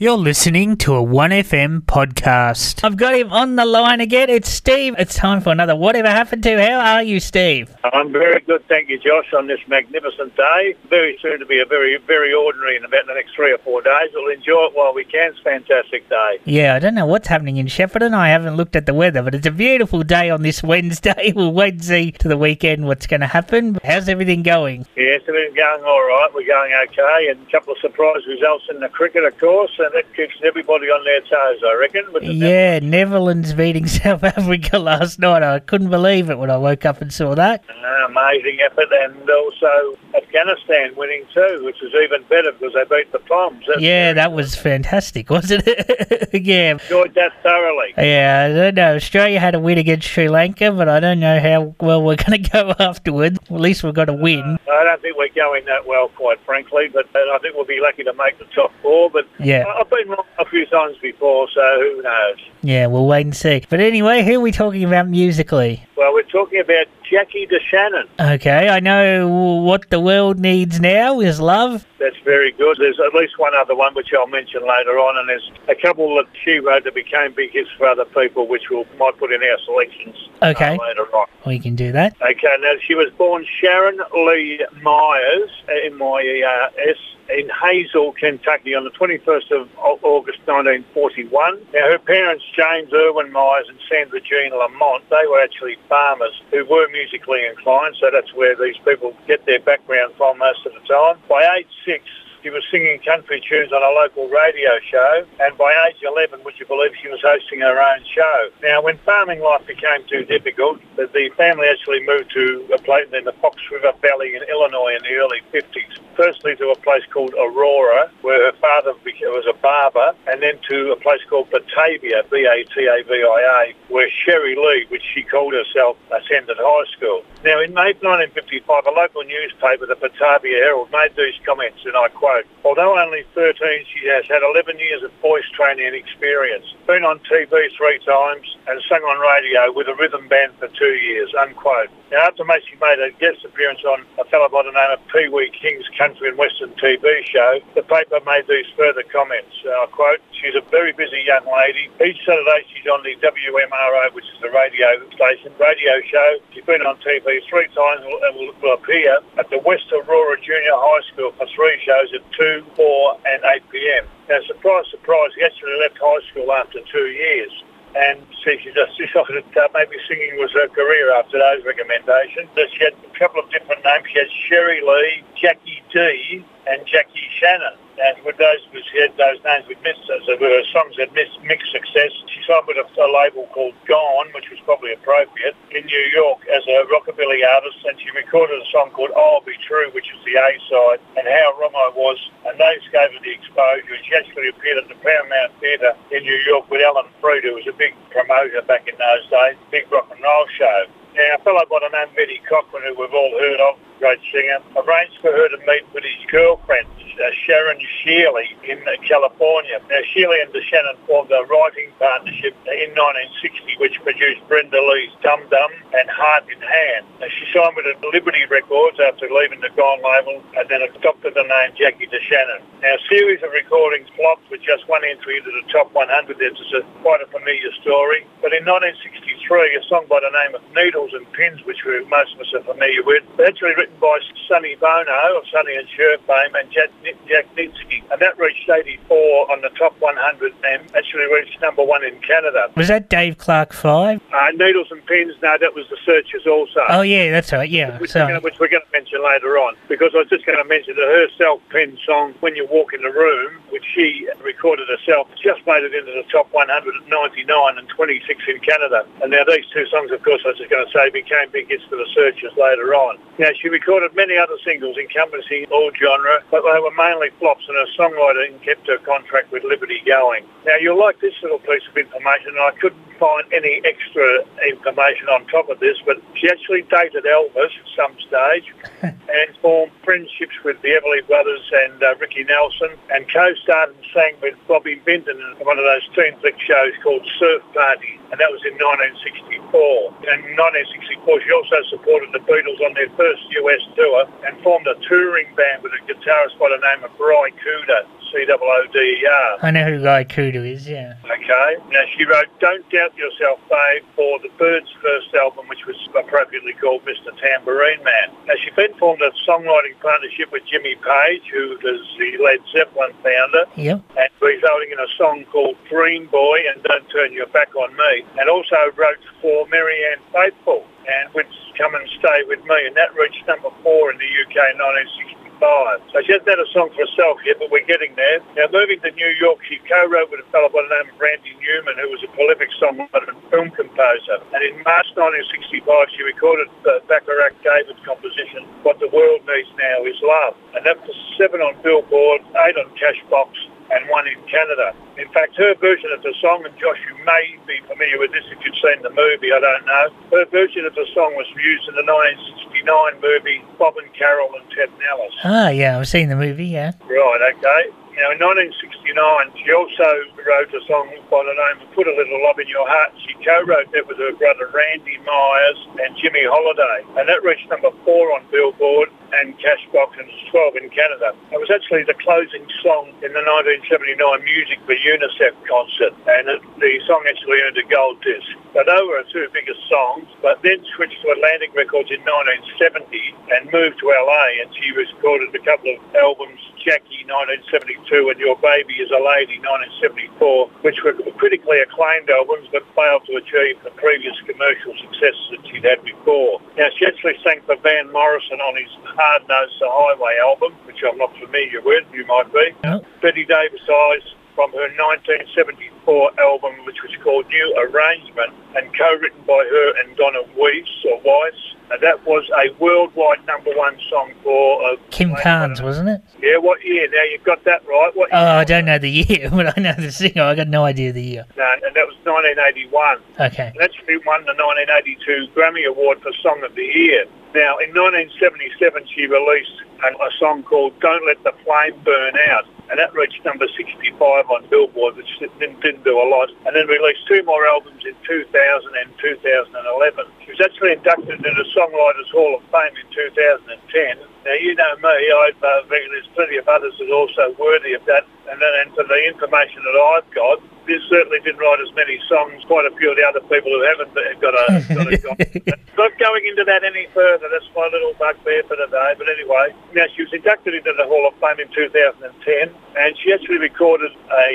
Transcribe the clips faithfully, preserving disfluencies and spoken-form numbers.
You're listening to a one F M podcast. I've got him on the line again. It's Steve. It's time for another Whatever Happened To. How are you, Steve? I'm very good, thank you, Josh, on this magnificent day. Very soon to be a very, very ordinary in about the next three or four days. We'll enjoy it while we can. It's a fantastic day. Yeah, I don't know what's happening in Shepparton. I haven't looked at the weather, but it's a beautiful day on this Wednesday. We'll wait and see to the weekend what's going to happen. How's everything going? Yes, everything's going all right. We're going okay, and a couple of surprise results in the cricket, of course. And that keeps everybody on their toes, I reckon. Yeah, Netherlands beating South Africa last night. I couldn't believe it when I woke up and saw that. An amazing effort, and also Afghanistan winning too, which is even better because they beat the Toms. Yeah, that was fantastic, wasn't it? Yeah. Enjoyed that thoroughly. Yeah, I don't know. Australia had a win against Sri Lanka, but I don't know how well we're going to go afterwards. Well, at least we've got a win. Uh, I don't think we're going that well, quite frankly, but I think we'll be lucky to make the top four. But yeah. I've been wrong a few times before, so who knows? Yeah, we'll wait and see. But anyway, who are we talking about musically? Well, we're talking about Jackie DeShannon. Okay, I know What the World Needs Now Is Love. That's very good. There's at least one other one which I'll mention later on, and there's a couple that she wrote that became big hits for other people, which we'll might put in our selections okay. uh, later on. We can do that. Okay, now she was born Sharon Lee Myers, M Y E R S, in Hazel, Kentucky on the twenty-first of August nineteen forty-one. Now her parents, James Irwin Myers and Sandra Jean Lamont, they were actually farmers who were musically inclined, so that's where these people get their background from most of the time. By age six, she was singing country tunes on a local radio show, and by age eleven, would you believe, she was hosting her own show. Now, when farming life became too difficult, the family actually moved to a place in the Fox River Valley in Illinois in the early fifties. Firstly to a place called Aurora, where her father was a barber, and then to a place called Batavia, B A T A V I A, where Sherry Lee, which she called herself, attended high school. Now, in May nineteen fifty-five, a local newspaper, the Batavia Herald, made these comments, and I quote, "Although only thirteen, she has had eleven years of voice training and experience, been on T V three times and sung on radio with a rhythm band for two years, unquote. Now, after she made a guest appearance on a fellow by the name of Pee Wee King's Country and Western T V show, the paper made these further comments. I quote, "She's a very busy young lady. Each Saturday she's on the W M R O, which is the radio station, radio show. She's been on T V three times and will, will appear at the West Aurora Junior High School for three shows at two, four and eight p m Now, surprise, surprise, she actually left high school after two years. And see, she just decided uh, maybe singing was her career after those recommendations. So she had a couple of different names. She had Sherry Lee, Jackie D, and Jackie Shannon. And with those, she had those names with missed, so her songs had missed, mixed success. She signed with a, a label called Gone, which was probably appropriate, in New York as a rockabilly artist, and she recorded a song called I'll Be True, which is the A-side, and How Wrong I Was, and those gave her the exposure. She actually appeared at the Paramount Theatre in New York with Alan Freed, who was a big promoter back in those days, big rock and roll show. Now, a fellow by the name of Eddie Cochran, who we've all heard of, great singer, arranged for her to meet with his girlfriend, uh, Sharon Shearley, in uh, California. Now, Shearley and DeShannon formed a writing partnership in nineteen sixty, which produced Brenda Lee's Dum Dum and Heart in Hand. Now, she signed with Liberty Records after leaving the Gone label, and then adopted the name Jackie DeShannon. Now, a series of recordings flopped with just one entry into the top one hundred. This is a, quite a familiar story. But in nineteen sixty-three, a song by the name of Needles and Pins, which we, most of us are familiar with, actually written by Sonny Bono of Sonny and Cher fame and Jack, Jack Nitsky, and that reached eighty-four on the top one hundred and actually reached number one in Canada. Was that Dave Clark Five? Uh, Needles and Pins, no, that was The Searchers also. Oh yeah, that's right, yeah. Which, gonna, which we're going to mention later on, because I was just going to mention that her self-penned song, When You Walk in the Room, which she recorded herself, just made it into the top one hundred ninety-nine and twenty-six in Canada. And now these two songs, of course, I was just going to say, became big hits for The Searchers later on. Now, she recorded many other singles encompassing all genre, but they were mainly flops, and her songwriting kept her contract with Liberty going. Now, you'll like this little piece of information, and I couldn't find any extra information on top of this, but she actually dated Elvis at some stage and formed friendships with the Everly Brothers and uh, Ricky Nelson, and co-starred and sang with Bobby Vinton in one of those teen flick shows called Surf Party, and that was in nineteen sixty-four. And in nineteen sixty-four, she also supported the Beatles on their first U S tour and formed a touring band with a guitarist by the name of Ray Cooder. C O O D E R. I know who Ray Cooder is, yeah. Okay. Now, she wrote Don't Doubt Yourself, Babe, for the Birds' first album, which was appropriately called Mister Tambourine Man. Now, she then formed a songwriting partnership with Jimmy Page, who is the Led Zeppelin founder, yep. and resulting in a song called Dream Boy and Don't Turn Your Back on Me, and also wrote for Marianne Faithfull, and which Come and Stay With Me, and that reached number four in the U K in nineteen sixty-five. So she hasn't had a song for herself yet, but we're getting there. Now, moving to New York, she co-wrote with a fellow by the name of Randy Newman, who was a prolific songwriter and film composer. And in March nineteen sixty-five, she recorded uh, Bacharach David's composition, What the World Needs Now Is Love. And that was seven on Billboard, eight on Cashbox, and one in Canada. In fact, her version of the song, and Josh, you may be familiar with this if you've seen the movie, I don't know. Her version of the song was used in the nineteen sixty-nine movie Bob and Carol and Ted Nellis. Ah, yeah, I've seen the movie, yeah. Right, okay. Now, in nineteen sixty-nine, she also wrote a song by the name of Put a Little Love in Your Heart. She co-wrote that with her brother Randy Myers and Jimmy Holiday. And that reached number four on Billboard and Cashbox and twelve in Canada. It was actually the closing song in the nineteen seventy-nine Music for UNICEF concert. And it, the song actually earned a gold disc. So those were her two biggest songs, but then switched to Atlantic Records in nineteen seventy and moved to L A. And she recorded a couple of albums, Jackie nineteen seventy-two, and Your Baby Is a Lady, nineteen seventy-four, which were critically acclaimed albums but failed to achieve the previous commercial successes that she'd had before. Now, she actually sang for Van Morrison on his Hard Nose to Highway album, which I'm not familiar with, you might be. No. Betty Davis Eyes from her nineteen seventy-four album, which was called New Arrangement, and co-written by her and Donna Weiss, or Weiss. And that was a worldwide number one song for... Uh, Kim Carnes, wasn't it? Yeah, what year? Now, you've got that right. What year? Oh, I don't know the year, but I know the singer. I got no idea the year. No, and that was nineteen eighty-one. Okay. And actually won the nineteen eighty-two Grammy Award for Song of the Year. Now, in nineteen seventy-seven, she released a, a song called Don't Let the Flame Burn Out, and that reached number sixty-five on Billboard, which didn't, didn't do a lot, and then released two more albums in two thousand and two thousand eleven. She was actually inducted into the Songwriters Hall of Fame in two thousand ten. Now, you know me, I uh, reckon there's plenty of others that are also worthy of that, and, and for the information that I've got, this certainly didn't write as many songs, quite a few of the other people who haven't got a... got a got, not going into that any further, that's my little bugbear for today, but anyway. Now, she was inducted into the Hall of Fame in two thousand ten, and she actually recorded a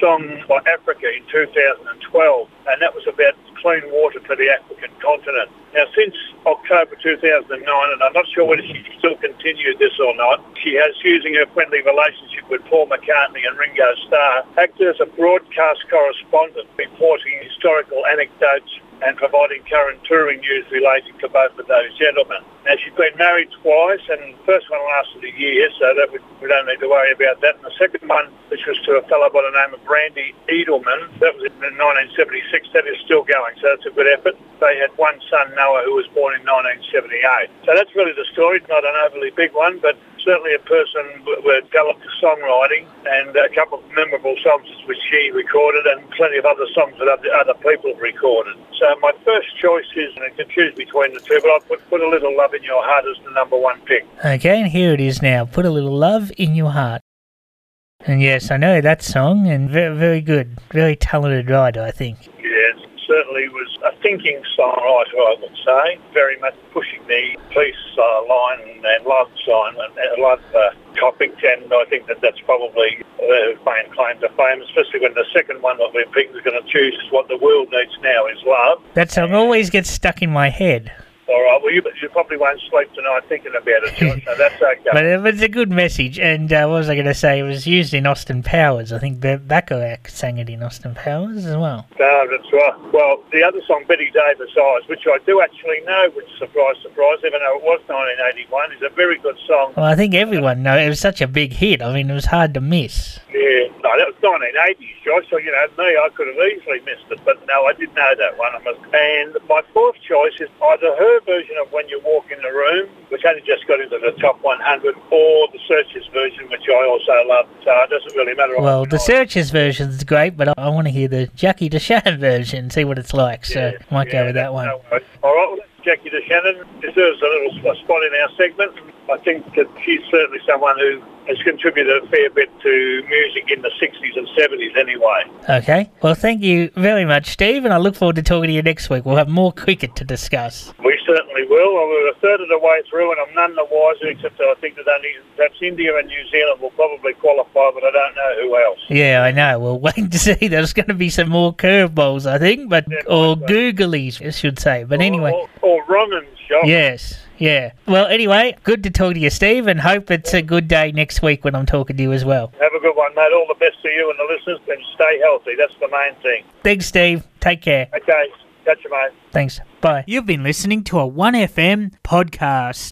song by Africa in two thousand twelve, and that was about clean water for the African continent. Now, since October two thousand nine, and I'm not sure whether she still continued this or not, she has, using her friendly relationship with Paul McCartney and Ringo Starr, acted as a broadcast correspondent, reporting historical anecdotes and providing current touring news relating to both of those gentlemen. Now, she's been married twice, and the first one lasted a year, so that we, we don't need to worry about that. And the second one, which was to a fellow by the name of Randy Edelman, that was in nineteen seventy-six, that is still going, so that's a good effort. They had one son, Noah, who was born in nineteen seventy-eight. So that's really the story, not an overly big one, but certainly a person with talent for songwriting, and a couple of memorable songs which she recorded, and plenty of other songs that other people have recorded. So my first choice is, and I can choose between the two, but I'll put Put a Little Love in Your Heart as the number one pick. Okay, and here it is now, Put a Little Love in Your Heart. And yes, I know that song, and very, very good, very talented writer, I think. Yes. Certainly was a thinking songwriter, I would say, very much pushing the peace uh, line and love sign and, and love uh, topic, and I think that that's probably her main claim to fame, especially when the second one that we're going to choose is What the World Needs Now Is Love. That song always gets stuck in my head. All right, well, you, you probably won't sleep tonight thinking about it, George, so that's okay. But it's a good message, and uh, what was I going to say? It was used in Austin Powers. I think Bacharach sang it in Austin Powers as well. No, that's right. Well, the other song, Betty Davis Eyes, which I do actually know, which, surprise, surprise, even though it was nineteen eighty-one, is a very good song. Well, I think everyone knows it was such a big hit. I mean, it was hard to miss. Yeah, no, that was nineteen eighties, Josh, so, you know, me, I could have easily missed it, but no, I did know that one. I must. And my fourth choice is either her version of When You Walk in the Room, which only just got into the top one hundred, or The Searchers version, which I also love, so it doesn't really matter. Well, The Searchers version is great, but I, I want to hear the Jackie DeShannon version, see what it's like, so yeah, I might yeah, go with that one. No, all right, well, Jackie DeShannon deserves a little a spot in our segment. I think that she's certainly someone who has contributed a fair bit to music in the sixties and seventies anyway. Okay. Well, thank you very much, Steve, and I look forward to talking to you next week. We'll have more cricket to discuss. We certainly will. Well, we're a third of the way through, and I'm none the wiser, except I think that only perhaps India and New Zealand will probably qualify, but I don't know who else. Yeah, I know. We'll wait to see. There's going to be some more curveballs, I think, but yeah, or so. Googlies, I should say. But or, anyway. Or, or wrong-uns, John. Yes. Yeah. Well, anyway, good to talk to you, Steve, and hope it's a good day next week when I'm talking to you as well. Have a good one, mate. All the best to you and the listeners, and stay healthy. That's the main thing. Thanks, Steve. Take care. Okay. Catch you, mate. Thanks. Bye. You've been listening to a one F M podcast.